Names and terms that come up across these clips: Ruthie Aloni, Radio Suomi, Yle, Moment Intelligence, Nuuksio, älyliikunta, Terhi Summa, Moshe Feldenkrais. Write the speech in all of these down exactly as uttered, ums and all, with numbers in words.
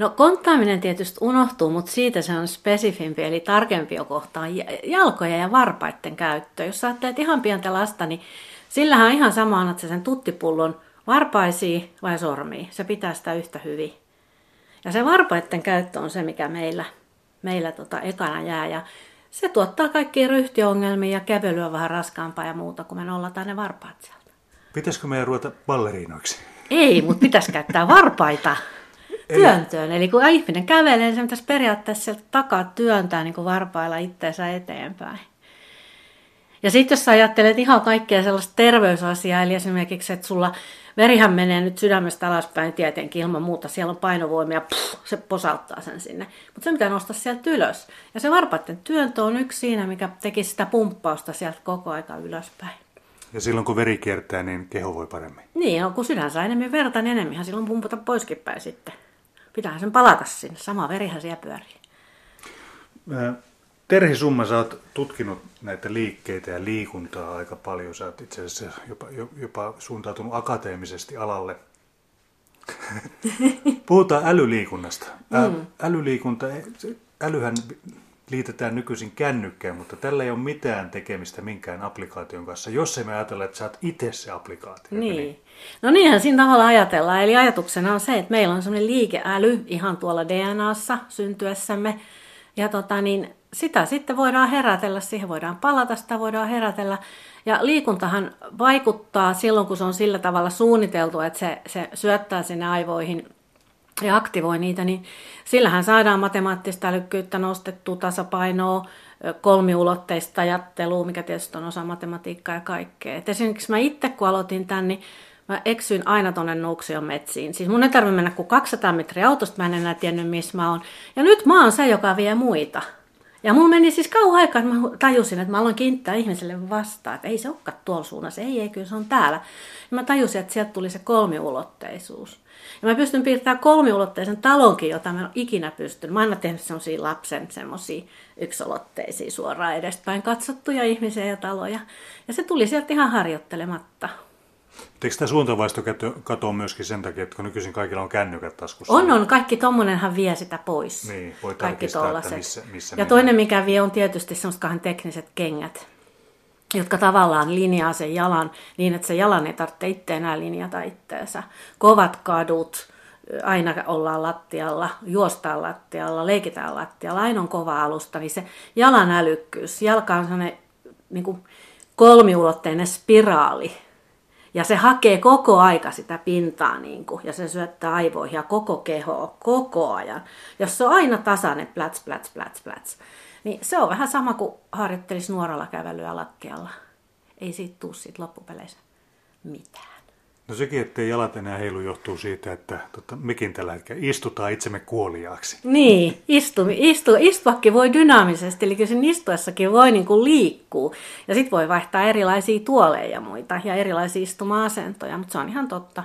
No konttaaminen tietysti unohtuu, mutta siitä se on spesifimpi, eli tarkempi jo kohtaa jalkoja ja varpaiden käyttö. Jos ajattelet ihan pientä lasta, niin sillähän on ihan sama, annat sä sen tuttipullon varpaisiin vai sormiin. Se pitää sitä yhtä hyvin. Ja se varpaiden käyttö on se, mikä meillä, meillä tota ekana jää. Ja se tuottaa kaikkia ryhtiongelmia ja kävelyä vähän raskaampaa ja muuta, kun me nollataan ne varpaat sieltä. Pitäisikö meidän ruveta balleriinoiksi? Ei, mutta pitäisi käyttää varpaita. Työntöön. Eli kun ihminen kävelee, niin se pitäisi periaatteessa sieltä takaa työntää niin kuin varpailla itseensä eteenpäin. Ja sitten jos sä ajattelet ihan kaikkea sellaista terveysasiaa, eli esimerkiksi, että sulla verihän menee nyt sydämestä alaspäin tietenkin ilman muuta, siellä on painovoimia, puh, se posauttaa sen sinne. Mutta se pitää nostaa sieltä ylös. Ja se varpaiden työntö on yksi siinä, mikä teki sitä pumppausta sieltä koko aika ylöspäin. Ja silloin kun veri kiertää, niin keho voi paremmin. Niin, no, kun sydän saa enemmän verta, niin enemmän silloin pumpata poiskin päin sitten. Pitäähän sen palata sinne. Sama verihän siellä pyörii. Terhi Summa, sä oot tutkinut näitä liikkeitä ja liikuntaa aika paljon. Sä oot itse asiassa jopa, jopa suuntautunut akateemisesti alalle. Puhutaan älyliikunnasta. Ä, älyliikunta, älyhän liitetään nykyisin kännykkään, mutta tällä ei ole mitään tekemistä minkään applikaation kanssa, jos emme ajatella, että sä oot itse se applikaatio. Niin. niin. No niinhän siinä tavalla ajatellaan. Eli ajatuksena on se, että meillä on semmoinen liikeäly ihan tuolla D N A:ssa syntyessämme. Ja tota, niin sitä sitten voidaan herätellä, siihen voidaan palata, sitä voidaan herätellä. Ja liikuntahan vaikuttaa silloin, kun se on sillä tavalla suunniteltu, että se, se syöttää sinne aivoihin ja aktivoi niitä, niin sillähän saadaan matemaattista älykkyyttä nostettua, tasapainoa, kolmiulotteista ajattelua, mikä tietysti on osa matematiikkaa ja kaikkea. Et esimerkiksi mä itse, kun aloitin tämän, niin mä eksyin aina tuonne Nuuksion metsiin. Siis mun ei tarvitse mennä kuin kaksisataa metriä autosta, mä en enää tiennyt, missä mä oon. Ja nyt mä oon se, joka vie muita. Ja mun meni siis kauan aikaa, että mä tajusin, että mä aloin kiinnittää ihmiselle vastaan, että ei se olekaan tuolla suunnassa, ei, ei, kyllä se on täällä. Ja mä tajusin, että sieltä tuli se kolmiulotteisuus. Ja mä pystyn piirtämään kolmiulotteisen talonkin, jota mä en ole ikinä pystynyt. Mä oon aina tehnyt semmosia lapsen semmosia yksulotteisia suoraan edespäin katsottuja ihmisiä ja taloja. Ja se tuli sieltä ihan harjoittelematta. Eikö tämä suuntavaistokato myöskin sen takia, että kun nykyisin kaikilla on kännykät taskussa? On, on. Kaikki tommonenhan vie sitä pois. Niin, voi tarkistaa, että missä, missä Ja toinen, mennään. mikä vie, on tietysti semmoiset kahden tekniset kengät, jotka tavallaan linjaa sen jalan niin, että se jalan ei tarvitse itse enää linjata itteensä. Kovat kadut, aina ollaan lattialla, juostaan lattialla, leikitään lattialla, aina on kova alusta, niin se jalan älykkyys, jalka on sellainen niin kuin kolmiulotteinen spiraali. Ja se hakee koko aika sitä pintaa niin kuin, ja se syöttää aivoihin ja koko kehoa koko ajan. Jos se on aina tasainen, plats, plats, plats, plats, niin se on vähän sama kuin harjoittelisi nuoralla kävelyä lattialla. Ei siitä tule siitä loppupeleissä mitään. No sekin, ettei jalat enää heilu, johtuu siitä, että totta, mekin tällä hetkellä istutaan itsemme kuoliaaksi. Niin, istu, istu, istuakin voi dynaamisesti, eli kyllä sen istuessakin voi niin kuin liikkuu. Ja sitten voi vaihtaa erilaisia tuoleja ja muita ja erilaisia istuma-asentoja, mutta se on ihan totta.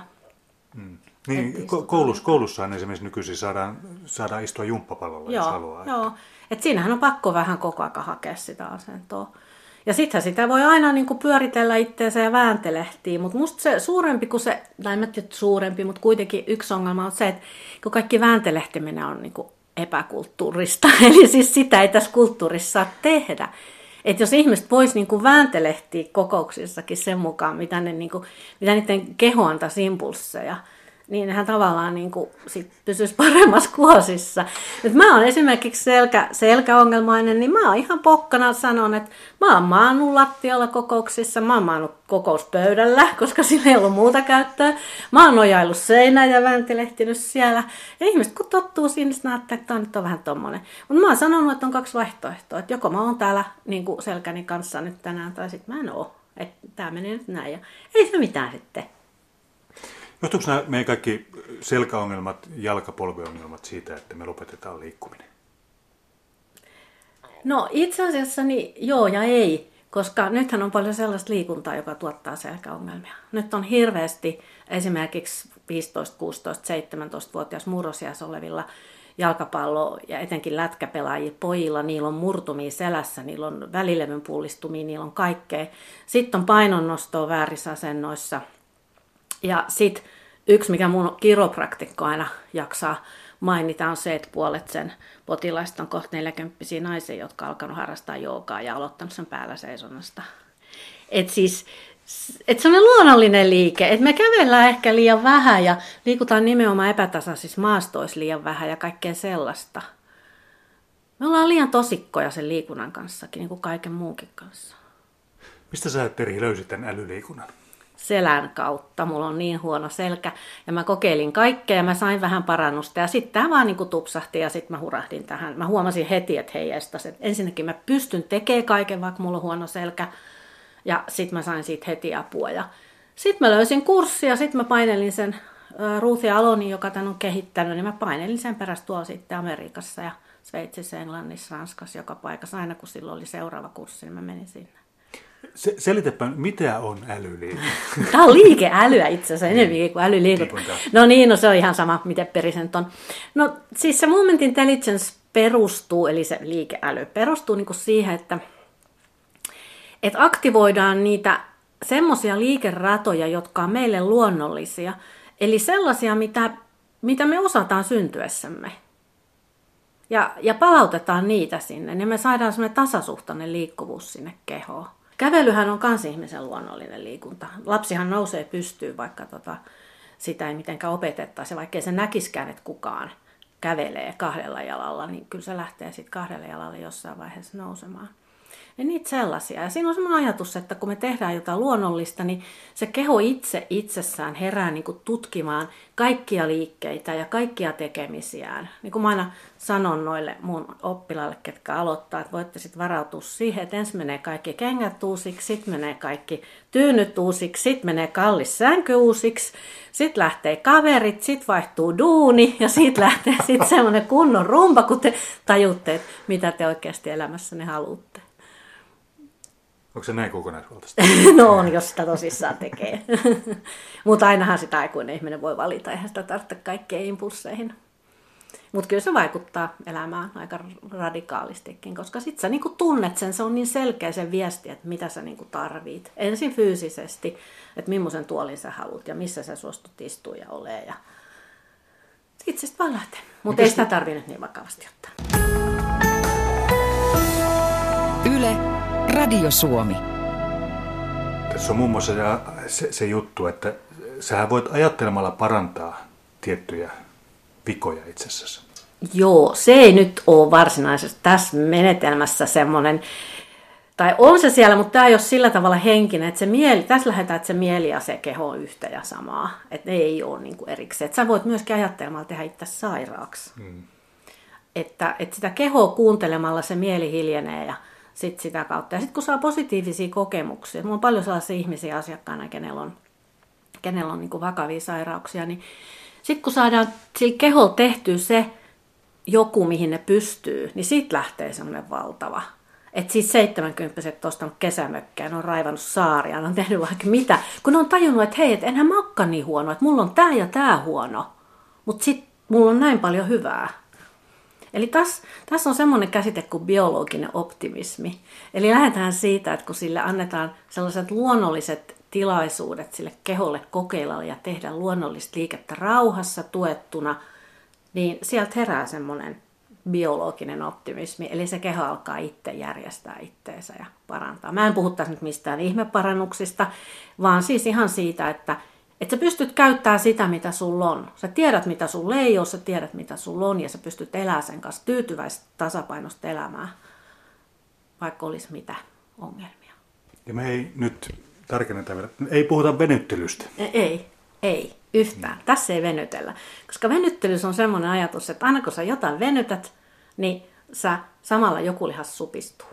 Mm. Niin, koulussa, koulussaan esimerkiksi nykyisin saadaan, saadaan istua jumppapallolla, joo, jos haluaa. Joo, että et siinähän on pakko vähän koko ajan hakea sitä asentoa. Ja sittenhän sitä voi aina niin kuin pyöritellä itteensä ja vääntelehtiä, mutta musta se suurempi kuin se, tai en tiedä suurempi, mutta kuitenkin yksi ongelma on se, että kun kaikki vääntelehtiminen on niin kuin epäkulttuurista, eli siis sitä ei tässä kulttuurissa saa tehdä. Että jos ihmiset vois niin kuin vääntelehtiä kokouksissakin sen mukaan, mitä, ne niin kuin, mitä niiden keho antaisi impulsseja, niin nehän tavallaan niin kuin sit pysyisi paremmassa kuosissa. Et mä oon esimerkiksi selkä, selkäongelmainen, niin mä oon ihan pokkana sanon, että mä oon maannut lattialla kokouksissa, mä oon maannut kokouspöydällä, koska sillä ei ollut muuta käyttöä. Mä oon nojaillut seinään ja väntelehtinyt siellä. Ja ihmiset kun tottuu siinä, niin ajattelee, että tämä nyt on vähän tommoinen. Mutta mä oon sanonut, että on kaksi vaihtoehtoa. Että joko mä oon täällä niin kuin selkäni kanssa nyt tänään, tai sit mä en oo. Että tää menee nyt näin. Ja ei se mitään sitten. Johtuuko nämä meidän kaikki selkäongelmat, jalkapolviongelmat siitä, että me lopetetaan liikkuminen? No itse asiassa niin joo ja ei, koska nythän on paljon sellaista liikuntaa, joka tuottaa selkäongelmia. Nyt on hirveästi esimerkiksi viisitoista, kuusitoista, seitsemäntoista-vuotias murrosiässä olevilla jalkapallo- ja etenkin lätkäpelaajia pojilla, niillä on murtumia selässä, niillä on välilevyn pullistumia, niillä on kaikkea. Sitten on painonnostoa väärissä asennoissa. Ja sitten yksi, mikä mun kiropraktikko aina jaksaa mainitaan se, että puolet sen potilaista on kohta neljäkymppisiä naisia, jotka on alkanut harrastaa joogaa ja aloittanut sen päällä seisonnasta. Että siis, et se on luonnollinen liike, että me kävellään ehkä liian vähän ja liikutaan nimenomaan epätasaisissa maastoissa liian vähän ja kaikkea sellaista. Me ollaan liian tosikkoja sen liikunnan kanssakin, niin kuin kaiken muunkin kanssa. Mistä sä, Terhi, löysit tämän älyliikunnan? Selän kautta. Mulla on niin huono selkä ja mä kokeilin kaikkea ja mä sain vähän parannusta. Ja sitten tämä vaan niin kuin tupsahti ja sitten mä hurahdin tähän. Mä huomasin heti, että hei jästäs, että ensinnäkin mä pystyn tekemään kaiken, vaikka mulla on huono selkä. Ja sitten mä sain siitä heti apua. Sitten mä löysin kurssia ja sitten mä painelin sen Ruthie Aloni, joka tämän on kehittänyt, niin mä painelin sen perästä tuolla sitten Amerikassa ja Sveitsissä, Englannissa, Ranskassa, joka paikassa. Aina kun silloin oli seuraava kurssi, niin mä menin sinne. Se, selitäpä, mitä on älyliike? Tämä on liikeälyä itse asiassa enemmänkin kuin älyliike. No niin, no se on ihan sama, miten perisent on. No siis se Moment Intelligence perustuu, eli se liikeäly perustuu niin kuin siihen, että, että aktivoidaan niitä semmoisia liikeratoja, jotka on meille luonnollisia. Eli sellaisia, mitä, mitä me osataan syntyessämme. Ja, ja palautetaan niitä sinne, niin me saadaan semmoinen tasasuhtainen liikkuvuus sinne kehoon. Kävelyhän on kans ihmisen luonnollinen liikunta. Lapsihan nousee pystyyn, vaikka tota, sitä ei mitenkään opetettaisi, vaikkei se näkiskään, että kukaan kävelee kahdella jalalla, niin kyllä se lähtee sitten kahdella jalalla jossain vaiheessa nousemaan. Ja niitä sellaisia. Ja siinä on semmoinen ajatus, että kun me tehdään jotain luonnollista, niin se keho itse itsessään herää niin kuin tutkimaan kaikkia liikkeitä ja kaikkia tekemisiään. Niin kuin mä aina sanon noille mun oppilaille, ketkä aloittaa, että voitte sitten varautua siihen, että ensin menee kaikki kengät uusiksi, sitten menee kaikki tyynyt uusiksi, sitten menee kallis sänky uusiksi, sitten lähtee kaverit, sitten vaihtuu duuni ja sitten lähtee sitten semmoinen kunnon rumpa, kun te tajutte, että mitä te oikeasti elämässäne haluatte. Onko se näin kokonaisvaltaista? No on, jos sitä tosissaan tekee. Mutta ainahan sitä aikuinen ihminen voi valita, eihän sitä tarvitse kaikkeen impulsseihin. Mutta kyllä se vaikuttaa elämään aika radikaalistikin, koska sit sä niinku tunnet sen, se on niin selkeä se viesti, että mitä sä niinku tarvit. Ensin fyysisesti, että millaisen tuolin sä haluat ja missä sä suostut istua ja olee. Ja... Sitten sit vaan lähtee. Mutta ei sitä tarvinnut niin vakavasti ottaa. Yle. Radio Suomi. Tässä on muun muassa se, se juttu, että sähän voit ajattelemalla parantaa tiettyjä vikoja itsessäsi. Joo, se ei nyt ole varsinaisesti tässä menetelmässä semmoinen, tai on se siellä, mutta tämä ei ole sillä tavalla henkinen, että se mieli, tässä lähdetään, että se mieli ja se keho on yhtä ja samaa, että ne ei ole niin kuin erikseen. Että sä voit myöskin ajattelemalla tehdä itse sairaaksi. Mm. Että, että sitä kehoa kuuntelemalla se mieli hiljenee ja sitten sitä kautta. Ja sitten kun saa positiivisia kokemuksia, minulla on paljon sellaisia ihmisiä asiakkaana, kenellä on, kenellä on niin kuin vakavia sairauksia, niin sitten kun saadaan sillä keholla tehtyä se joku, mihin ne pystyy, niin siitä lähtee semmoinen valtava. Että siis seitsemänkymppiset on ostanut kesämökkejä, ne on raivannut saaria, ne on tehnyt vaikka mitä, kun ne on tajunnut, että hei, et enhän mä olekaan niin huono, että mulla on tämä ja tämä huono, mutta sitten mulla on näin paljon hyvää. Eli tässä, tässä on semmoinen käsite kuin biologinen optimismi. Eli lähdetään siitä, että kun sille annetaan sellaiset luonnolliset tilaisuudet sille keholle kokeilla ja tehdä luonnollista liikettä rauhassa tuettuna, niin sieltä herää semmoinen biologinen optimismi. Eli se keho alkaa itse järjestää itteensä ja parantaa. Mä en puhu tässä nyt mistään ihmeparannuksista, vaan siis ihan siitä, että että sä pystyt käyttämään sitä, mitä sulla on. Sä tiedät, mitä sulla ei ole, sä tiedät, mitä sulla on, ja sä pystyt elämään sen kanssa tyytyväistä tasapainosta elämää, vaikka olisi mitä ongelmia. Ja me ei nyt tarkenneta vielä, ei puhuta venyttelystä. Ei, ei yhtään. Mm. Tässä ei venytellä. Koska venyttelys on semmoinen ajatus, että aina kun sä jotain venytät, niin sä samalla joku lihas supistuu.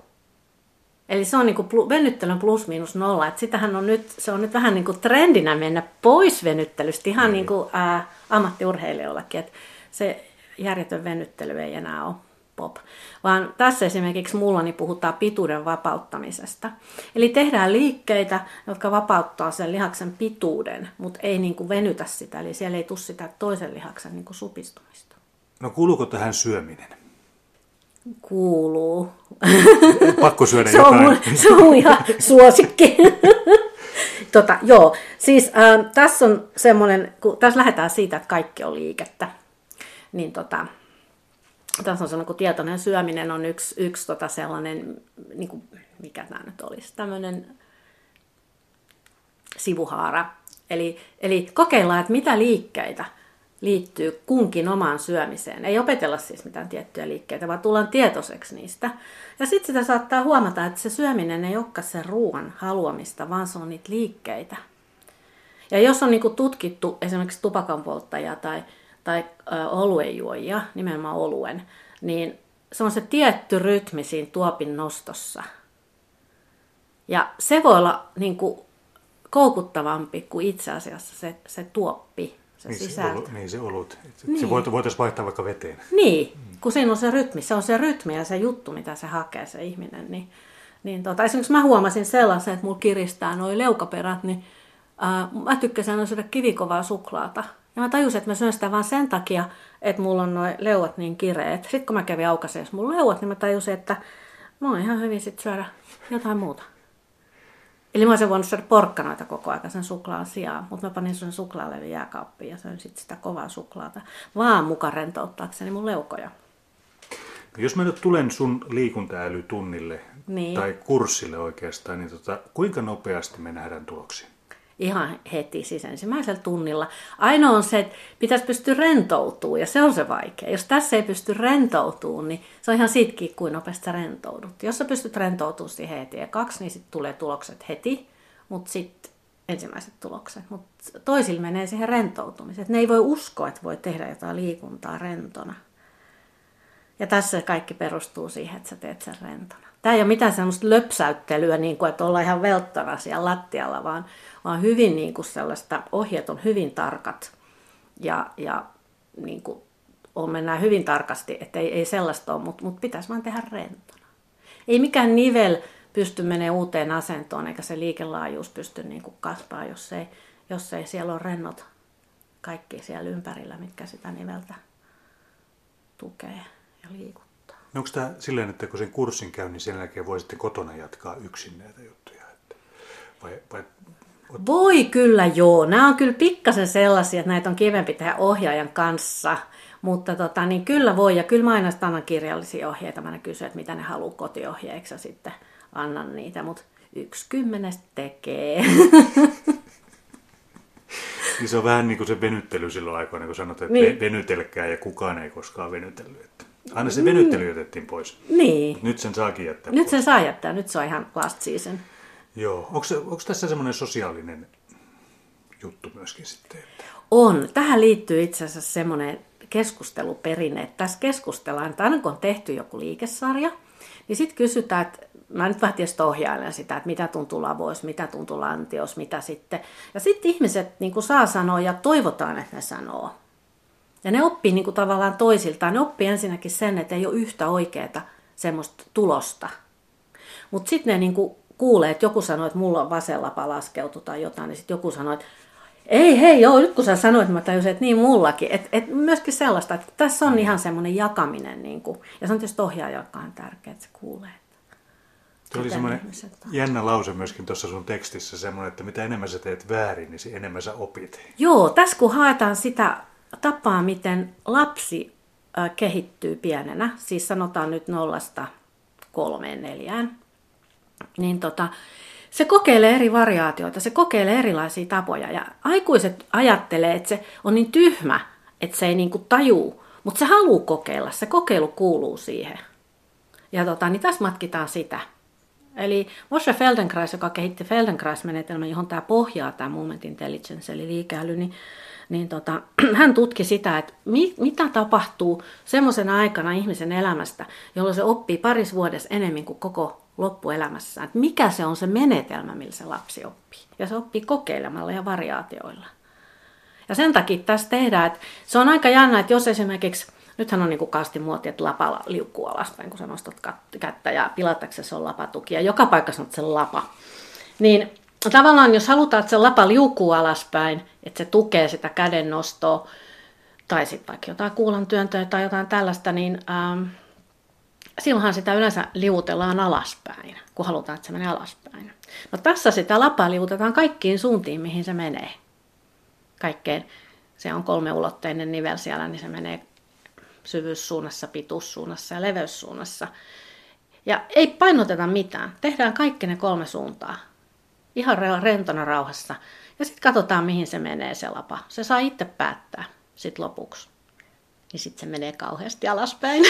Eli se on niin kuin venyttelyn plus miinus nolla, että sitähän on nyt, se on nyt vähän niin kuin trendinä mennä pois venyttelystä, ihan niin kuin ää, ammattiurheilijoillakin, että se järjetön venyttely ei enää ole pop. Vaan tässä esimerkiksi mulla niin puhutaan pituuden vapauttamisesta. Eli tehdään liikkeitä, jotka vapauttaa sen lihaksen pituuden, mutta ei niin kuin venytä sitä, eli siellä ei tule sitä toisen lihaksen niin kuin supistumista. No kuuluuko tähän syöminen? Kuuluu. Pakko syödä se jotain. On, se on ihan suosikki. tota, joo, siis äh, tässä on semmoinen, kun tässä lähdetään siitä, että kaikki on liikettä. niin tota, tässä on se niin tietoinen syöminen on yksi, yksi tota sellainen, niin kuin, mikä tämä nyt olisi, tämmöinen sivuhaara. Eli, eli kokeillaan, että mitä liikkeitä liittyy kunkin omaan syömiseen. Ei opetella siis mitään tiettyjä liikkeitä, vaan tullaan tietoiseksi niistä. Ja sitten sitä saattaa huomata, että se syöminen ei olekaan sen ruoan haluamista, vaan se on niitä liikkeitä. Ja jos on niinku tutkittu esimerkiksi tupakanpolttajia tai, tai ö, oluenjuojia, nimenomaan oluen, niin se on se tietty rytmi siinä tuopin nostossa. Ja se voi olla niinku koukuttavampi kuin itse asiassa se, se tuoppi. Se niin, se olu, niin se olut. Niin. Se voitaisiin vaihtaa vaikka veteen. Niin, mm. kun siinä on se rytmi. Se on se rytmi ja se juttu, mitä se hakee se ihminen. Niin, niin tota, esimerkiksi mä huomasin sellaisen, että mulla kiristää nuo leukaperät, niin äh, mä tykkäsin aina syödä kivikovaa suklaata. Ja mä tajusin, että mä syön sitä vaan sen takia, että mulla on nuo leuat niin kireet. Sitten kun mä kävin aukaiseessa mun leuat, niin mä tajusin, että mä oon ihan hyvin sit syödä jotain muuta. Eli mä olisin voinut syödä porkkanoita koko ajan sen suklaan sijaan, mutta mä panin sen suklaalevyn jääkaappiin ja söin sit sitä kovaa suklaata, vaan mukaan rentouttaakseni mun leukoja. Jos mä nyt tulen sun liikuntaälytunnille niin. tai kurssille oikeastaan, niin tota, kuinka nopeasti me nähdään tuloksia? Ihan heti, siis ensimmäisellä tunnilla. Ainoa on se, että pitäisi pystyä rentoutumaan ja se on se vaikea. Jos tässä ei pysty rentoutumaan, niin se on ihan sitkin, kuin nopeasti sä rentoudut. Jos sä pystyt rentoutumaan siihen heti ja kaksi, niin sitten tulee tulokset heti, mutta sitten ensimmäiset tulokset. Mut toisilla menee siihen rentoutumiseen. Ne ei voi uskoa, että voi tehdä jotain liikuntaa rentona. Ja tässä kaikki perustuu siihen, että sä teet sen rentona. Tämä ei ole mitään sellaista löpsäyttelyä, niin kuin, että ollaan ihan velttona siellä lattialla, vaan, vaan hyvin niin kuin sellaista, ohjeet on hyvin tarkat ja, ja niin kuin, on mennään hyvin tarkasti, että ei, ei sellaista ole, mutta, mutta pitäisi vaan tehdä rentona. Ei mikään nivel pysty menemään uuteen asentoon, eikä se liikelaajuus pysty niin kuin kasvaa, jos ei, jos ei siellä ole rennot kaikki siellä ympärillä, mitkä sitä niveltä tukee ja liikuttaa. No onko tämä silleen, että kun sen kurssin käy, niin sen jälkeen voi sitten kotona jatkaa yksin näitä juttuja? Vai, vai... Voi kyllä joo. Nämä on kyllä pikkasen sellaisia, että näitä on kivempi tehdä ohjaajan kanssa. Mutta tota, niin kyllä voi ja kyllä mä aina annan kirjallisia ohjeita. Mä aina kysyn, että mitä ne haluaa kotiohjeeksi ja sitten annan niitä. Mutta yksi kymmenestä tekee. Niin se on vähän niin kuin se venyttely silloin aikoina, kun sanotaan, että niin. venytelkää ja kukaan ei koskaan venytellyt. Aina se venyttely jätettiin pois. Niin. Nyt sen saakin jättää Nyt pois. sen saa jättää. Nyt se on ihan last season. Joo. Onko, onko tässä semmoinen sosiaalinen juttu myöskin sitten? On. Tähän liittyy itse asiassa semmoinen keskusteluperinne, että tässä keskustellaan, että aina kun on tehty joku liikesarja, niin sitten kysytään, että mä nyt vähän tietysti ohjailen sitä, että mitä tuntuu lavoissa, mitä tuntuu lantioissa, mitä sitten. Ja sitten ihmiset niin kuin saa sanoa ja toivotaan, että ne sanoo. Ja ne oppii niin kuin tavallaan toisiltaan. Ne oppii ensinnäkin sen, että ei ole yhtä oikeaa semmoista tulosta. Mutta sitten ne niin kuin kuulee, että joku sanoo, että mulla on vasen lapa laskeutu tai jotain. Niin sitten joku sanoo, että ei hei joo, nyt kun sä sanoit, mä tajusin, että niin mullakin. Että et myöskin sellaista, että tässä on ihan semmoinen jakaminen. Niin kuin. Ja se on tietysti ohjaaja, joka on tärkeää, että se kuulee. Se oli semmoinen jännä lause myöskin tuossa sun tekstissä, semmoinen, että mitä enemmän sä teet väärin, niin enemmän sä opit. Joo, tässä kun haetaan sitä tapaa, miten lapsi kehittyy pienenä, siis sanotaan nyt nollasta kolmeen neljään, niin tota, se kokeilee eri variaatioita, se kokeilee erilaisia tapoja. Ja aikuiset ajattelee, että se on niin tyhmä, että se ei niinku tajuu, mutta se haluaa kokeilla, se kokeilu kuuluu siihen. Ja tota, niin tässä matkitaan sitä. Eli Moshe Feldenkrais, joka kehitti Feldenkrais-menetelmän, johon tämä pohjaa, tämä Moment Intelligence, eli liikeäly, niin, niin tota, hän tutki sitä, että mi, mitä tapahtuu semmoisena aikana ihmisen elämästä, jolloin se oppii parissa vuodessa enemmän kuin koko loppuelämässään. Että mikä se on se menetelmä, millä se lapsi oppii. Ja se oppii kokeilemalla ja variaatioilla. Ja sen takia tässä tehdään, että se on aika jännä, että jos esimerkiksi nythän on niin kaasti muoti, että lapa liukkuu alaspäin, kun sä nostat kättä ja pilattaksessa on lapatuki ja joka paikassa on se lapa. Niin tavallaan jos halutaan, että se lapa liukuu alaspäin, että se tukee sitä käden nostoa tai sitten vaikka jotain kuulan työntöä tai jotain tällaista, niin ähm, silloinhan sitä yleensä liuutellaan alaspäin, kun halutaan, että se menee alaspäin. No tässä sitä lapaa liuutetaan kaikkiin suuntiin, mihin se menee. Kaikkeen, se on kolmeulotteinen nivel siellä, niin se menee syvyyssuunnassa, pituussuunnassa ja leveyssuunnassa. Ja ei painoteta mitään. Tehdään kaikki ne kolme suuntaa. Ihan rentona rauhassa. Ja sitten katsotaan, mihin se menee se lapa. Se saa itse päättää sitten lopuksi. Niin sitten se menee kauheasti alaspäin.